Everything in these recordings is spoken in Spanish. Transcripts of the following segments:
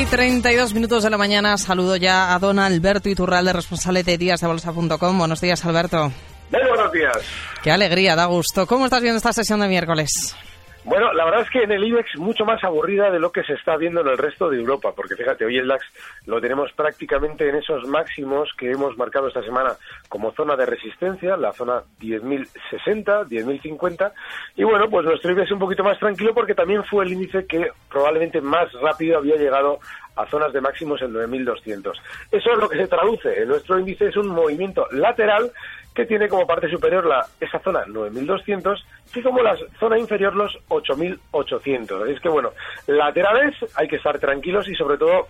Y 32 minutos de la mañana. Saludo ya a don Alberto Iturralde, responsable de diasdebolsa.com. Buenos días, Alberto. Muy buenos días. Qué alegría, da gusto. ¿Cómo estás viendo esta sesión de miércoles? Bueno, la verdad es que en el IBEX mucho más aburrida de lo que se está viendo en el resto de Europa, porque fíjate, hoy el DAX lo tenemos prácticamente en esos máximos que hemos marcado esta semana como zona de resistencia, la zona 10.060, 10.050, y bueno, pues nuestro IBEX un poquito más tranquilo porque también fue el índice que probablemente más rápido había llegado a zonas de máximos en 9.200. Eso es lo que se traduce. Nuestro índice es un movimiento lateral que tiene como parte superior esa zona 9.200 y como la zona inferior los 8.800. Así es que, bueno, laterales hay que estar tranquilos y, sobre todo,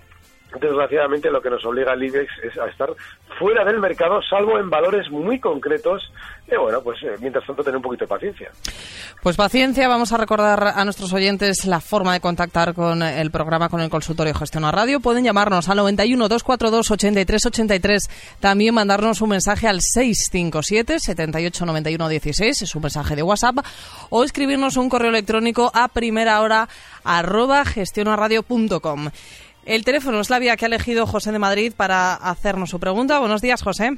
desgraciadamente lo que nos obliga el IBEX es a estar fuera del mercado, salvo en valores muy concretos. Y bueno, pues mientras tanto tener un poquito de paciencia. Pues paciencia. Vamos a recordar a nuestros oyentes la forma de contactar con el programa, con el consultorio Gestiona Radio. Pueden llamarnos al 91-242-8383. También mandarnos un mensaje al 657-789116, es un mensaje de WhatsApp, o escribirnos un correo electrónico a primerahora@gestionaradio.com. El teléfono es la vía que ha elegido José de Madrid para hacernos su pregunta. Buenos días, José.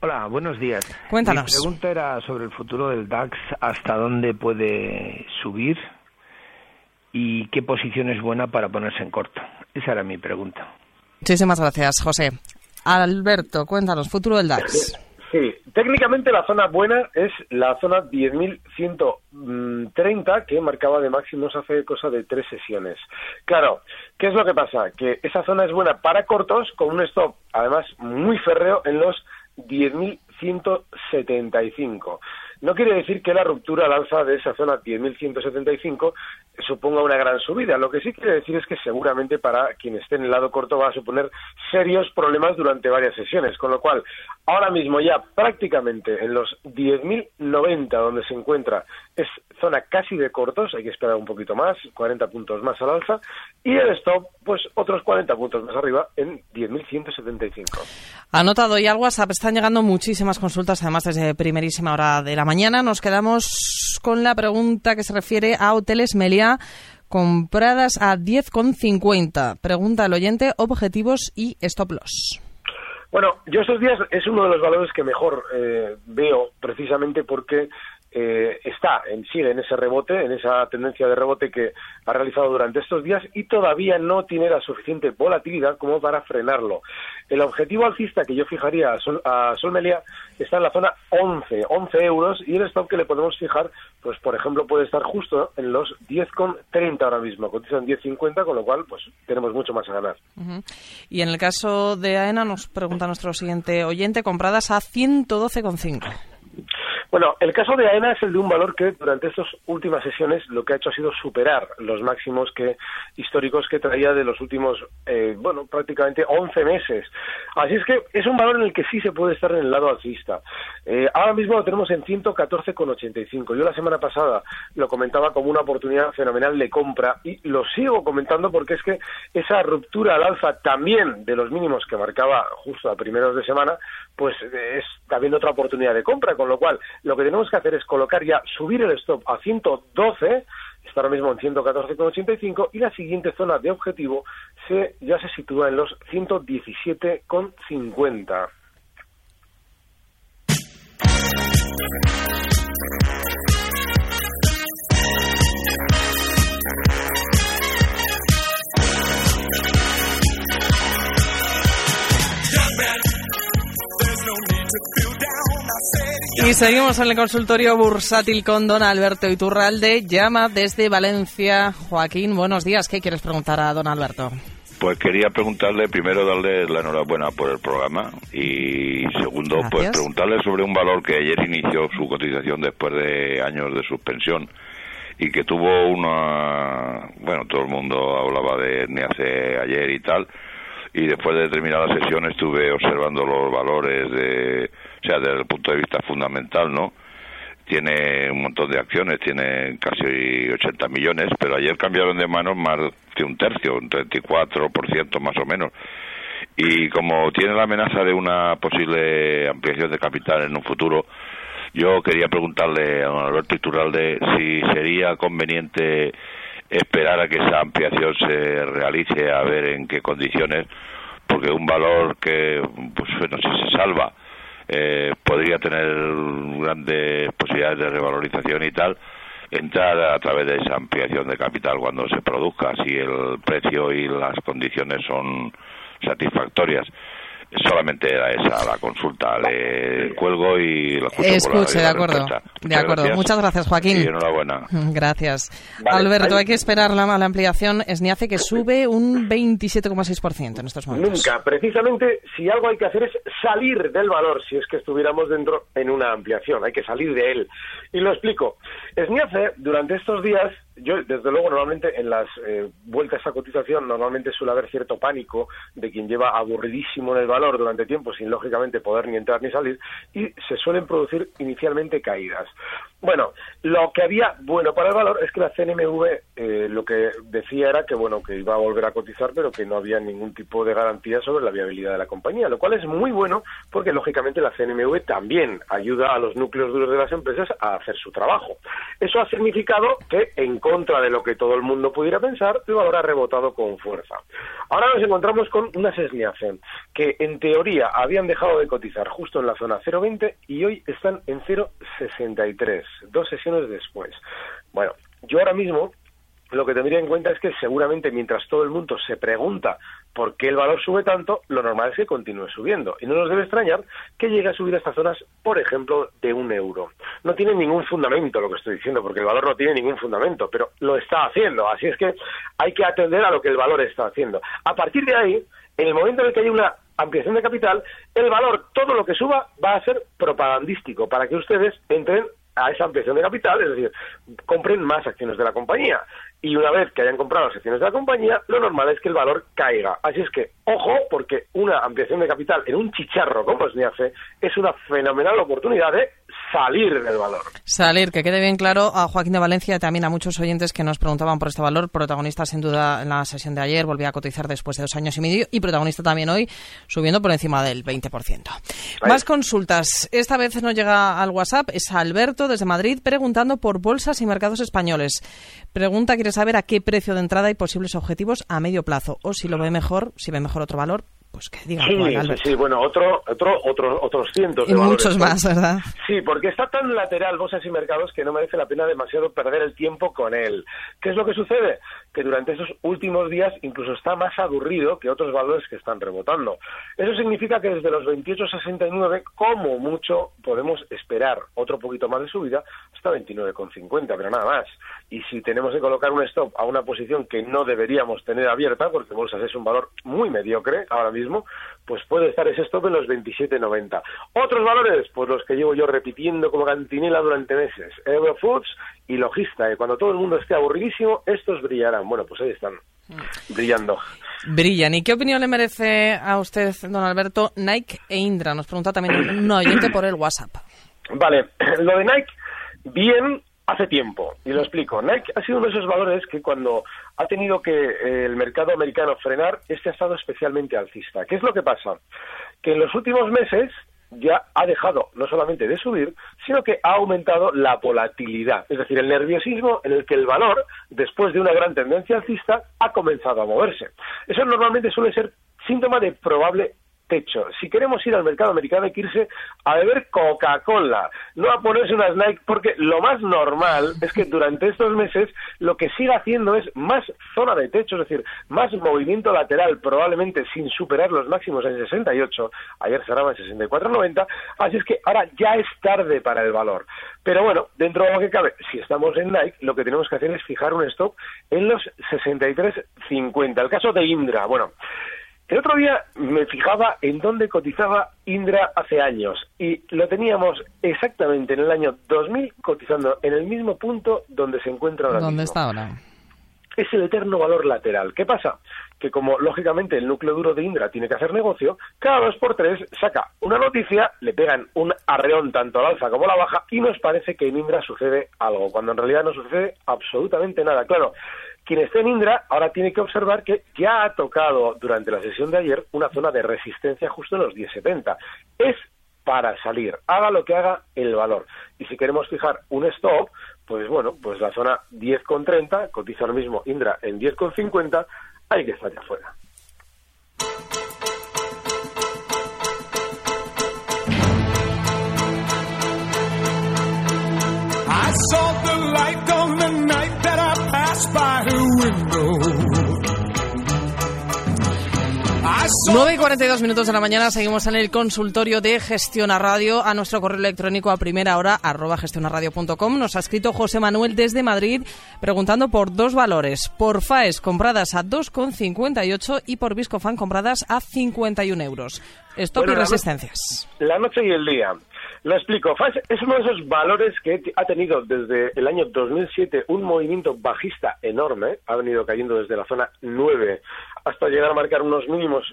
Hola, buenos días. Cuéntanos. Mi pregunta era sobre el futuro del DAX, hasta dónde puede subir y qué posición es buena para ponerse en corto. Esa era mi pregunta. Muchísimas gracias, José. Alberto, cuéntanos, futuro del DAX. Sí, técnicamente la zona buena es la zona 10.130 que marcaba de máximos hace cosa de 3 sesiones. Claro, ¿qué es lo que pasa? Que esa zona es buena para cortos con un stop, además, muy férreo en los 10.175. No quiere decir que la ruptura al alza de esa zona 10.175 suponga una gran subida. Lo que sí quiere decir es que seguramente para quien esté en el lado corto va a suponer serios problemas durante varias sesiones. Con lo cual, ahora mismo ya prácticamente en los 10.090 donde se encuentra es zona casi de cortos. Hay que esperar un poquito más, 40 puntos más al alza. Y el stop, pues otros 40 puntos más arriba en 10.175. Anotado y al WhatsApp. Están llegando muchísimas consultas, además desde primerísima hora de la mañana. Nos quedamos con la pregunta que se refiere a hoteles Meliá compradas a 10,50. Pregunta al oyente, objetivos y stop loss. Bueno, yo estos días es uno de los valores que mejor veo, precisamente porque sigue en ese rebote, en esa tendencia de rebote que ha realizado durante estos días y todavía no tiene la suficiente volatilidad como para frenarlo. El objetivo alcista que yo fijaría a Sol Meliá está en la zona 11 euros y el stop que le podemos fijar, pues por ejemplo, puede estar justo en los 10,30 ahora mismo. Cotiza en 10,50, con lo cual pues tenemos mucho más a ganar. Uh-huh. Y en el caso de AENA nos pregunta nuestro siguiente oyente, compradas a 112,5. Bueno, el caso de AENA es el de un valor que durante estas últimas sesiones lo que ha hecho ha sido superar los máximos históricos que traía de los últimos, prácticamente 11 meses. Así es que es un valor en el que sí se puede estar en el lado alcista. Ahora mismo lo tenemos en 114,85. Yo la semana pasada lo comentaba como una oportunidad fenomenal de compra y lo sigo comentando porque es que esa ruptura al alza también de los mínimos que marcaba justo a primeros de semana, pues es también otra oportunidad de compra, con lo cual lo que tenemos que hacer es colocar ya, subir el stop a 112, está ahora mismo en 114,85, y la siguiente zona de objetivo ya se sitúa en los 117,50. Y seguimos en el consultorio bursátil con don Alberto Iturralde. Llama desde Valencia. Joaquín, buenos días. ¿Qué quieres preguntar a don Alberto? Pues quería preguntarle, primero darle la enhorabuena por el programa y segundo, gracias, pues preguntarle sobre un valor que ayer inició su cotización después de años de suspensión y que tuvo una... Bueno, todo el mundo hablaba de ENEACE ayer y tal, y después de terminar la sesión estuve observando los valores de... O sea, desde el punto de vista fundamental, ¿no? Tiene un montón de acciones, tiene casi 80 millones, pero ayer cambiaron de manos más de un tercio, un 34% más o menos. Y como tiene la amenaza de una posible ampliación de capital en un futuro, yo quería preguntarle a don Alberto Iturralde si sería conveniente esperar a que esa ampliación se realice, a ver en qué condiciones, porque un valor que, pues bueno, si se salva, podría tener grandes posibilidades de revalorización y tal, entrar a través de esa ampliación de capital cuando se produzca, si el precio y las condiciones son satisfactorias. Solamente era esa la consulta. Le cuelgo y lo escucho. Escuche, de acuerdo. Muchas gracias. Muchas gracias, Joaquín. Sí, enhorabuena. Gracias. Vale, Alberto, hay que esperar la ampliación. ENEACE que sube un 27,6% en estos momentos. Nunca. Precisamente, si algo hay que hacer es salir del valor, si es que estuviéramos dentro en una ampliación. Hay que salir de él. Y lo explico. ENEACE, durante estos días, yo, desde luego, normalmente en las vueltas a cotización, normalmente suele haber cierto pánico de quien lleva aburridísimo en el valor durante tiempo sin, lógicamente, poder ni entrar ni salir, y se suelen producir inicialmente caídas. Bueno, lo que había bueno para el valor es que la CNMV lo que decía era que, bueno, que iba a volver a cotizar, pero que no había ningún tipo de garantía sobre la viabilidad de la compañía, lo cual es muy bueno porque, lógicamente, la CNMV también ayuda a los núcleos duros de las empresas a hacer su trabajo. Eso ha significado que, en contra de lo que todo el mundo pudiera pensar, el valor ha rebotado con fuerza. Ahora nos encontramos con unas ENEACE que, en teoría, habían dejado de cotizar justo en la zona 0,20 y hoy están en 0,63, dos sesiones después. Bueno, yo ahora mismo lo que tendría en cuenta es que seguramente mientras todo el mundo se pregunta por qué el valor sube tanto, lo normal es que continúe subiendo. Y no nos debe extrañar que llegue a subir a estas zonas, por ejemplo, de €1. No tiene ningún fundamento lo que estoy diciendo, porque el valor no tiene ningún fundamento, pero lo está haciendo. Así es que hay que atender a lo que el valor está haciendo. A partir de ahí, en el momento en el que hay una ampliación de capital, el valor, todo lo que suba, va a ser propagandístico para que ustedes entren a esa ampliación de capital, es decir, compren más acciones de la compañía. Y una vez que hayan comprado las acciones de la compañía, lo normal es que el valor caiga. Así es que, ojo, porque una ampliación de capital en un chicharro como ENEACE es una fenomenal oportunidad de salir del valor. Salir, que quede bien claro a Joaquín de Valencia y también a muchos oyentes que nos preguntaban por este valor. Protagonista, sin duda, en la sesión de ayer, volvió a cotizar después de 2 años y medio y protagonista también hoy, subiendo por encima del 20%. Ahí. Más consultas. Esta vez nos llega al WhatsApp. Es Alberto, desde Madrid, preguntando por bolsas y mercados españoles. Pregunta, quiere saber a qué precio de entrada y posibles objetivos a medio plazo. O si lo ve mejor, si ve mejor otro valor, pues que diga. Sí, bueno, otros cientos de y valores. Muchos más, ¿verdad? Sí, porque está tan lateral bolsas y mercados que no merece la pena demasiado perder el tiempo con él. ¿Qué es lo que sucede? Que durante esos últimos días incluso está más aburrido que otros valores que están rebotando. Eso significa que desde los 28,69, como mucho, podemos esperar otro poquito más de subida hasta 29,50, pero nada más. Y si tenemos que colocar un stop a una posición que no deberíamos tener abierta, porque bolsas es un valor muy mediocre ahora mismo, pues puede estar ese stop en los 27,90. Otros valores, pues los que llevo yo repitiendo como cantinela durante meses, Eurofoods y Logista, y cuando todo el mundo esté aburridísimo, estos brillarán. Bueno, pues ahí están, brillando. Brillan. ¿Y qué opinión le merece a usted, don Alberto, Nike e Indra? Nos pregunta también un oyente por el WhatsApp. Vale, lo de Nike, bien, hace tiempo, y lo explico. Nike ha sido uno de esos valores que cuando ha tenido que el mercado americano frenar, este ha estado especialmente alcista. ¿Qué es lo que pasa? Que en los últimos meses ya ha dejado no solamente de subir, sino que ha aumentado la volatilidad, es decir, el nerviosismo en el que el valor, después de una gran tendencia alcista, ha comenzado a moverse. Eso normalmente suele ser síntoma de probable techo. Si queremos ir al mercado americano hay que irse a beber Coca-Cola, no a ponerse unas Nike, porque lo más normal es que durante estos meses lo que siga haciendo es más zona de techo, es decir, más movimiento lateral, probablemente sin superar los máximos en 68, ayer cerraba en 64,90, así es que ahora ya es tarde para el valor. Pero bueno, dentro de lo que cabe, si estamos en Nike, lo que tenemos que hacer es fijar un stop en los 63,50. El caso de Indra, bueno, el otro día me fijaba en dónde cotizaba Indra hace años y lo teníamos exactamente en el año 2000 cotizando en el mismo punto donde se encuentra ahora mismo. ¿Dónde está ahora? Es el eterno valor lateral. ¿Qué pasa? Que como, lógicamente, el núcleo duro de Indra tiene que hacer negocio, cada 2x3 saca una noticia, le pegan un arreón tanto al alza como a la baja y nos parece que en Indra sucede algo, cuando en realidad no sucede absolutamente nada. Claro, quien esté en Indra ahora tiene que observar que ya ha tocado durante la sesión de ayer una zona de resistencia justo en los 10,70. Es para salir, haga lo que haga el valor. Y si queremos fijar un stop, pues bueno, pues la zona 10,30, cotiza ahora mismo Indra en 10,50, hay que estar ya afuera. I saw the light on the night that I passed by her window. 9:42 de la mañana, seguimos en el consultorio de Gestiona Radio, a nuestro correo electrónico a primera hora @gestionaradio.com. Nos ha escrito José Manuel desde Madrid preguntando por dos valores, por FAES compradas a 2,58 y por Viscofan compradas a 51 €. Stop y resistencias. La noche y el día. Lo explico. FAES es uno de esos valores que ha tenido desde el año 2007 un movimiento bajista enorme. Ha venido cayendo desde la zona 9 hasta llegar a marcar unos mínimos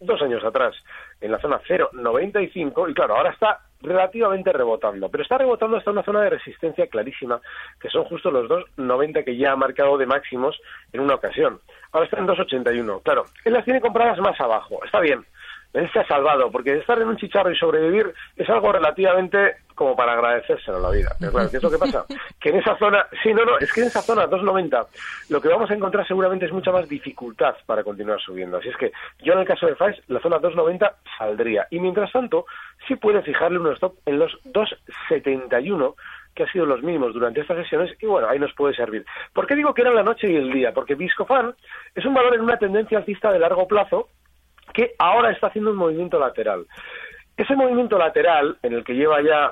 2 años atrás en la zona 0,95 y claro, ahora está relativamente rebotando, pero está rebotando hasta una zona de resistencia clarísima, que son justo los 2,90 que ya ha marcado de máximos en una ocasión. Ahora está en 2,81. Claro, él las tiene compradas más abajo. Está bien. Él se ha salvado, porque estar en un chicharro y sobrevivir es algo relativamente como para agradecérselo a la vida. Pero claro, ¿qué es lo que pasa? Que en esa zona, en esa zona 2,90 lo que vamos a encontrar seguramente es mucha más dificultad para continuar subiendo. Así es que yo en el caso de FAES, la zona 2,90 saldría. Y mientras tanto, sí puede fijarle un stop en los 2,71, que ha sido los mínimos durante estas sesiones, y bueno, ahí nos puede servir. ¿Por qué digo que era la noche y el día? Porque Viscofan es un valor en una tendencia alcista de largo plazo, que ahora está haciendo un movimiento lateral. Ese movimiento lateral, en el que lleva ya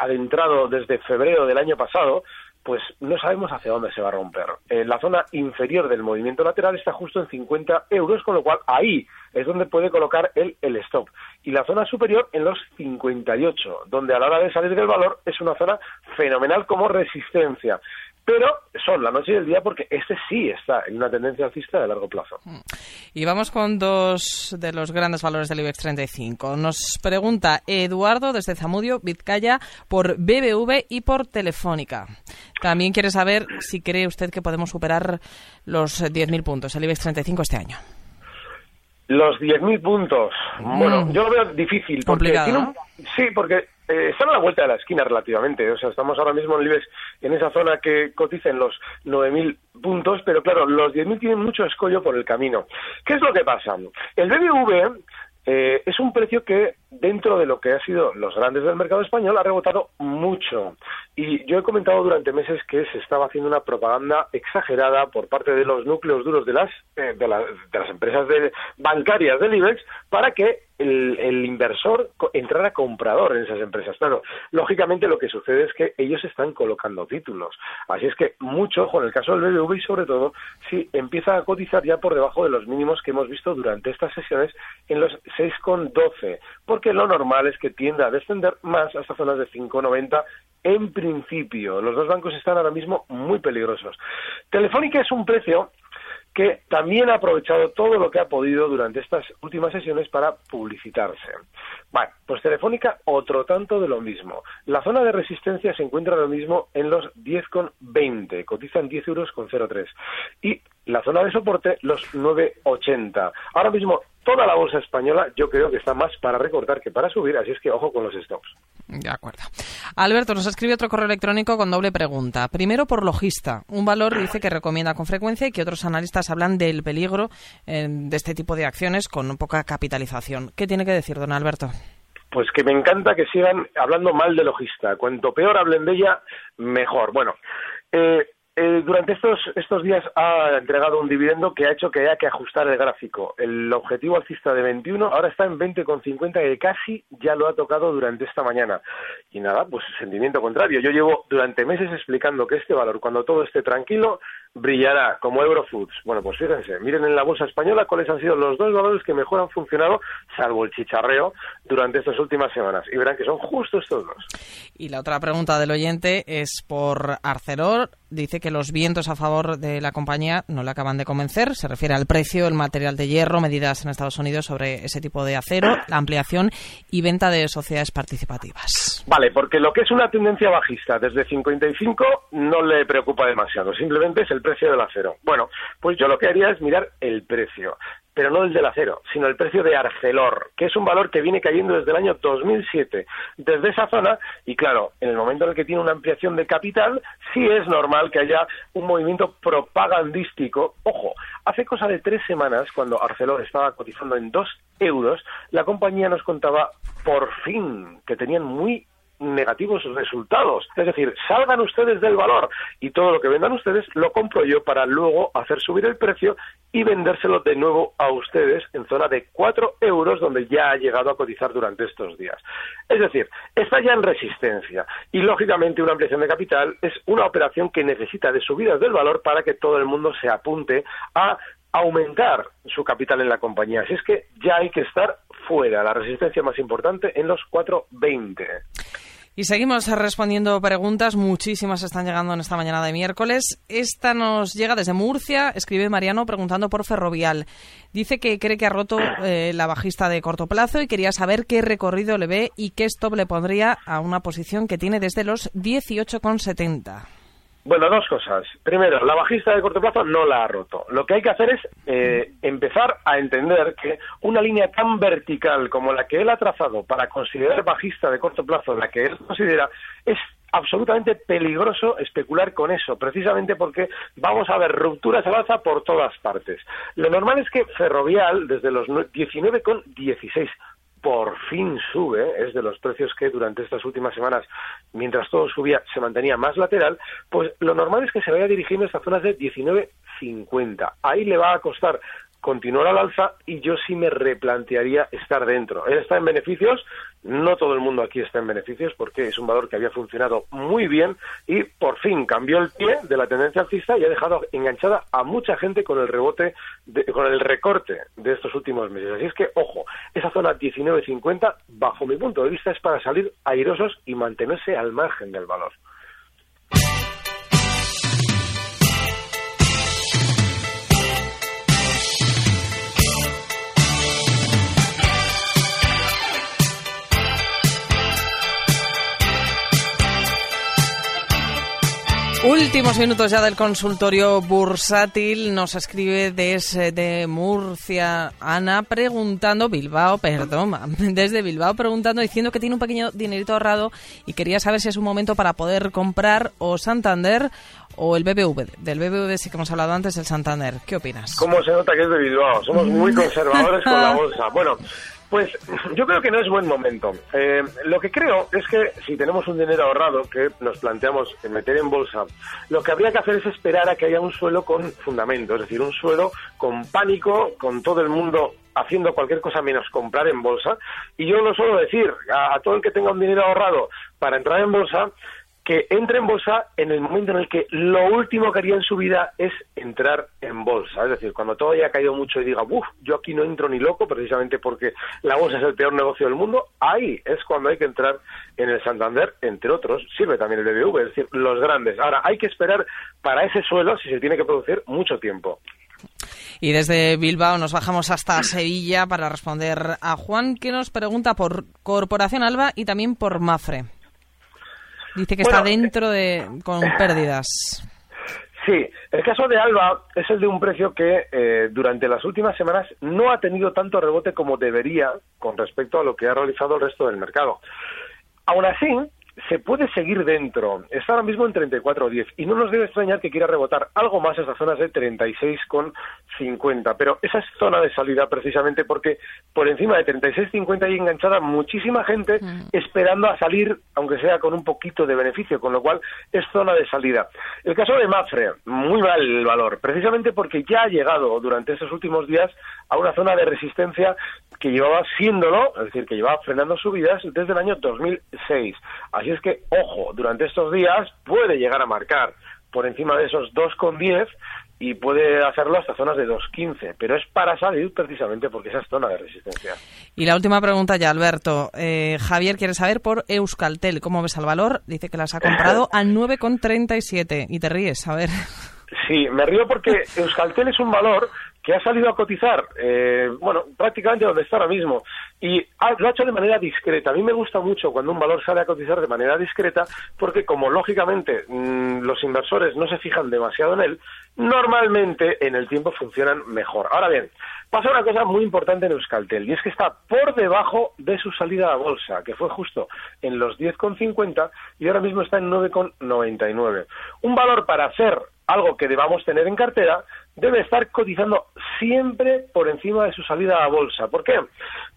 adentrado desde febrero del año pasado, pues no sabemos hacia dónde se va a romper. La zona inferior del movimiento lateral está justo en 50 €, con lo cual ahí es donde puede colocar el stop. Y la zona superior en los 58, donde a la hora de salir del valor es una zona fenomenal como resistencia. Pero son la noche y el día porque este sí está en una tendencia alcista de largo plazo. Y vamos con dos de los grandes valores del IBEX 35. Nos pregunta Eduardo desde Zamudio, Vizcaya, por BBV y por Telefónica. También quiere saber si cree usted que podemos superar los 10.000 puntos, el IBEX 35 este año. Los 10.000 puntos. Bueno, yo lo veo difícil. Complicado, porque están a la vuelta de la esquina relativamente, o sea, estamos ahora mismo en el IBEX en esa zona que cotiza en los 9.000 puntos, pero claro, los 10.000 tienen mucho escollo por el camino. ¿Qué es lo que pasa? El BBV es un precio que, dentro de lo que ha sido los grandes del mercado español, ha rebotado mucho. Y yo he comentado durante meses que se estaba haciendo una propaganda exagerada por parte de los núcleos duros de las empresas bancarias del IBEX para que el inversor entrara comprador en esas empresas. Claro, lógicamente lo que sucede es que ellos están colocando títulos. Así es que mucho ojo en el caso del BBV y sobre todo si empieza a cotizar ya por debajo de los mínimos que hemos visto durante estas sesiones en los 6,12. Porque lo normal es que tienda a descender más hasta zonas de 5,90 en principio. Los dos bancos están ahora mismo muy peligrosos. Telefónica es un precio que también ha aprovechado todo lo que ha podido durante estas últimas sesiones para publicitarse. Bueno, pues Telefónica, otro tanto de lo mismo. La zona de resistencia se encuentra ahora mismo en los 10,20, cotiza en 10,03 €. Y la zona de soporte, los 9,80. Ahora mismo, toda la bolsa española yo creo que está más para recortar que para subir, así es que ojo con los stocks. De acuerdo. Alberto, nos escribe otro correo electrónico con doble pregunta. Primero, por Logista. Un valor, dice, que recomienda con frecuencia y que otros analistas hablan del peligro de este tipo de acciones con poca capitalización. ¿Qué tiene que decir, don Alberto? Pues que me encanta que sigan hablando mal de Logista. Cuanto peor hablen de ella, mejor. Bueno, durante estos días ha entregado un dividendo que ha hecho que haya que ajustar el gráfico. El objetivo alcista de 21 ahora está en 20,50, que casi ya lo ha tocado durante esta mañana. Y nada, pues sentimiento contrario. Yo llevo durante meses explicando que este valor, cuando todo esté tranquilo, brillará, como Eurofoods. Bueno, pues fíjense, miren en la bolsa española cuáles han sido los dos valores que mejor han funcionado, salvo el chicharreo, durante estas últimas semanas. Y verán que son justo estos dos. Y la otra pregunta del oyente es por Arcelor. Dice que los vientos a favor de la compañía no le acaban de convencer. Se refiere al precio, el material de hierro, medidas en Estados Unidos sobre ese tipo de acero, la ampliación y venta de sociedades participativas. Vale, porque lo que es una tendencia bajista desde 55 no le preocupa demasiado. Simplemente es el precio del acero. Bueno, pues yo lo que haría es mirar el precio, pero no el del acero, sino el precio de Arcelor, que es un valor que viene cayendo desde el año 2007, desde esa zona, y claro, en el momento en el que tiene una ampliación de capital, sí es normal que haya un movimiento propagandístico. Ojo, hace cosa de 3 semanas, cuando Arcelor estaba cotizando en 2 euros, la compañía nos contaba, por fin, que tenían muy negativos resultados, es decir, salgan ustedes del valor y todo lo que vendan ustedes lo compro yo para luego hacer subir el precio y vendérselo de nuevo a ustedes en zona de 4 euros donde ya ha llegado a cotizar durante estos días. Es decir, está ya en resistencia y lógicamente una ampliación de capital es una operación que necesita de subidas del valor para que todo el mundo se apunte a aumentar su capital en la compañía. Así es que ya hay que estar fuera, la resistencia más importante en los 4,20. Y seguimos respondiendo preguntas, muchísimas están llegando en esta mañana de miércoles. Esta nos llega desde Murcia, escribe Mariano preguntando por Ferrovial. Dice que cree que ha roto la bajista de corto plazo y quería saber qué recorrido le ve y qué stop le pondría a una posición que tiene desde los 18,70. Bueno, dos cosas. Primero, la bajista de corto plazo no la ha roto. Lo que hay que hacer es empezar a entender que una línea tan vertical como la que él ha trazado para considerar bajista de corto plazo, la que él considera, es absolutamente peligroso especular con eso, precisamente porque vamos a ver rupturas al alza por todas partes. Lo normal es que Ferrovial, desde los 19,16, por fin sube, es de los precios que durante estas últimas semanas, mientras todo subía, se mantenía más lateral, pues lo normal es que se vaya dirigiendo a estas zonas de 19,50. Ahí le va a costar continuar al alza y yo sí me replantearía estar dentro. Él está en beneficios, no todo el mundo aquí está en beneficios porque es un valor que había funcionado muy bien y por fin cambió el pie de la tendencia alcista y ha dejado enganchada a mucha gente con el rebote, con el recorte de estos últimos meses. Así es que, ojo, esa zona 19,50, bajo mi punto de vista, es para salir airosos y mantenerse al margen del valor. Últimos minutos ya del consultorio bursátil. Nos escribe desde Murcia Ana preguntando, desde Bilbao preguntando, diciendo que tiene un pequeño dinerito ahorrado y quería saber si es un momento para poder comprar o Santander o el BBV. Del BBV sí que hemos hablado antes, el Santander. ¿Qué opinas? ¿Cómo se nota que es de Bilbao? Somos muy conservadores con la bolsa. Bueno, pues yo creo que no es buen momento. Lo que creo es que si tenemos un dinero ahorrado que nos planteamos meter en bolsa, lo que habría que hacer es esperar a que haya un suelo con fundamento, es decir, un suelo con pánico, con todo el mundo haciendo cualquier cosa menos comprar en bolsa. Y yo lo suelo decir a todo el que tenga un dinero ahorrado para entrar en bolsa, que entre en bolsa en el momento en el que lo último que haría en su vida es entrar en bolsa. Es decir, cuando todo haya caído mucho y diga, uff, yo aquí no entro ni loco, precisamente porque la bolsa es el peor negocio del mundo, ahí es cuando hay que entrar en el Santander, entre otros. Sirve también el BBV, es decir, los grandes. Ahora, hay que esperar para ese suelo, si se tiene que producir, mucho tiempo. Y desde Bilbao nos bajamos hasta Sevilla para responder a Juan, que nos pregunta por Corporación Alba y también por Mapfre. Dice que bueno, está dentro con pérdidas. Sí, el caso de Alba es el de un precio que durante las últimas semanas no ha tenido tanto rebote como debería con respecto a lo que ha realizado el resto del mercado. Aún así, se puede seguir dentro. Está ahora mismo en 34,10 y no nos debe extrañar que quiera rebotar algo más esas zonas de 36,50. Pero esa es zona de salida precisamente porque por encima de 36,50 hay enganchada muchísima gente esperando a salir, aunque sea con un poquito de beneficio, con lo cual es zona de salida. El caso de Mapfre, muy mal el valor, precisamente porque ya ha llegado durante estos últimos días a una zona de resistencia que llevaba siéndolo, es decir, que llevaba frenando subidas desde el año 2006. Así es que, ojo, durante estos días puede llegar a marcar por encima de esos 2,10 y puede hacerlo hasta zonas de 2,15, pero es para salir precisamente porque esa es zona de resistencia. Y la última pregunta ya, Alberto. Javier quiere saber por Euskaltel, ¿cómo ves al valor? Dice que las ha comprado a 9,37 y te ríes, a ver. Sí, me río porque Euskaltel es un valor que ha salido a cotizar, bueno, prácticamente donde está ahora mismo, y lo ha hecho de manera discreta. A mí me gusta mucho cuando un valor sale a cotizar de manera discreta, porque como lógicamente los inversores no se fijan demasiado en él, normalmente en el tiempo funcionan mejor. Ahora bien, pasa una cosa muy importante en Euskaltel, y es que está por debajo de su salida a bolsa, que fue justo en los 10,50, y ahora mismo está en 9,99. Un valor para hacer algo que debamos tener en cartera, debe estar cotizando siempre por encima de su salida a bolsa. ¿Por qué?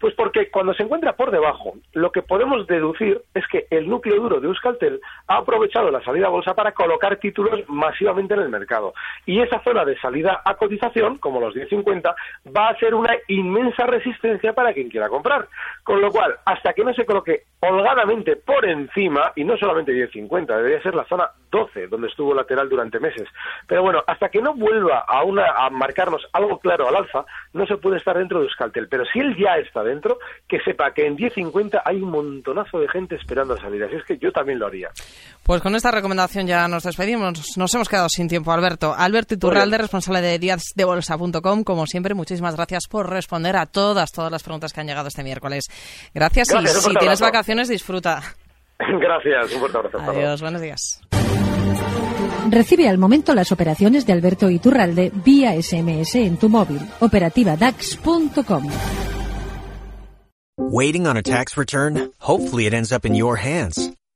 Pues porque cuando se encuentra por debajo, lo que podemos deducir es que el núcleo duro de Euskaltel ha aprovechado la salida a bolsa para colocar títulos masivamente en el mercado. Y esa zona de salida a cotización, como los 10,50, va a ser una inmensa resistencia para quien quiera comprar. Con lo cual, hasta que no se coloque holgadamente por encima, y no solamente 10,50, debería ser la zona 12, donde estuvo lateral durante meses. Pero bueno, hasta que no vuelva a marcarnos algo claro al alza, no se puede estar dentro de Euskaltel. Pero si él ya está dentro, que sepa que en 10,50 hay un montonazo de gente esperando a salir. Así es que yo también lo haría. Pues con esta recomendación ya nos despedimos. Nos hemos quedado sin tiempo, Alberto. Alberto Iturralde, responsable de diasdebolsa.com. Como siempre, muchísimas gracias por responder a todas las preguntas que han llegado este miércoles. Gracias, y si tienes vacaciones, disfruta. Gracias, un fuerte abrazo. Adiós, buenos días. Recibe al momento las operaciones de Alberto Iturralde vía SMS en tu móvil. OperativaDAX.com. Waiting on a tax return? Hopefully it ends up in your hands.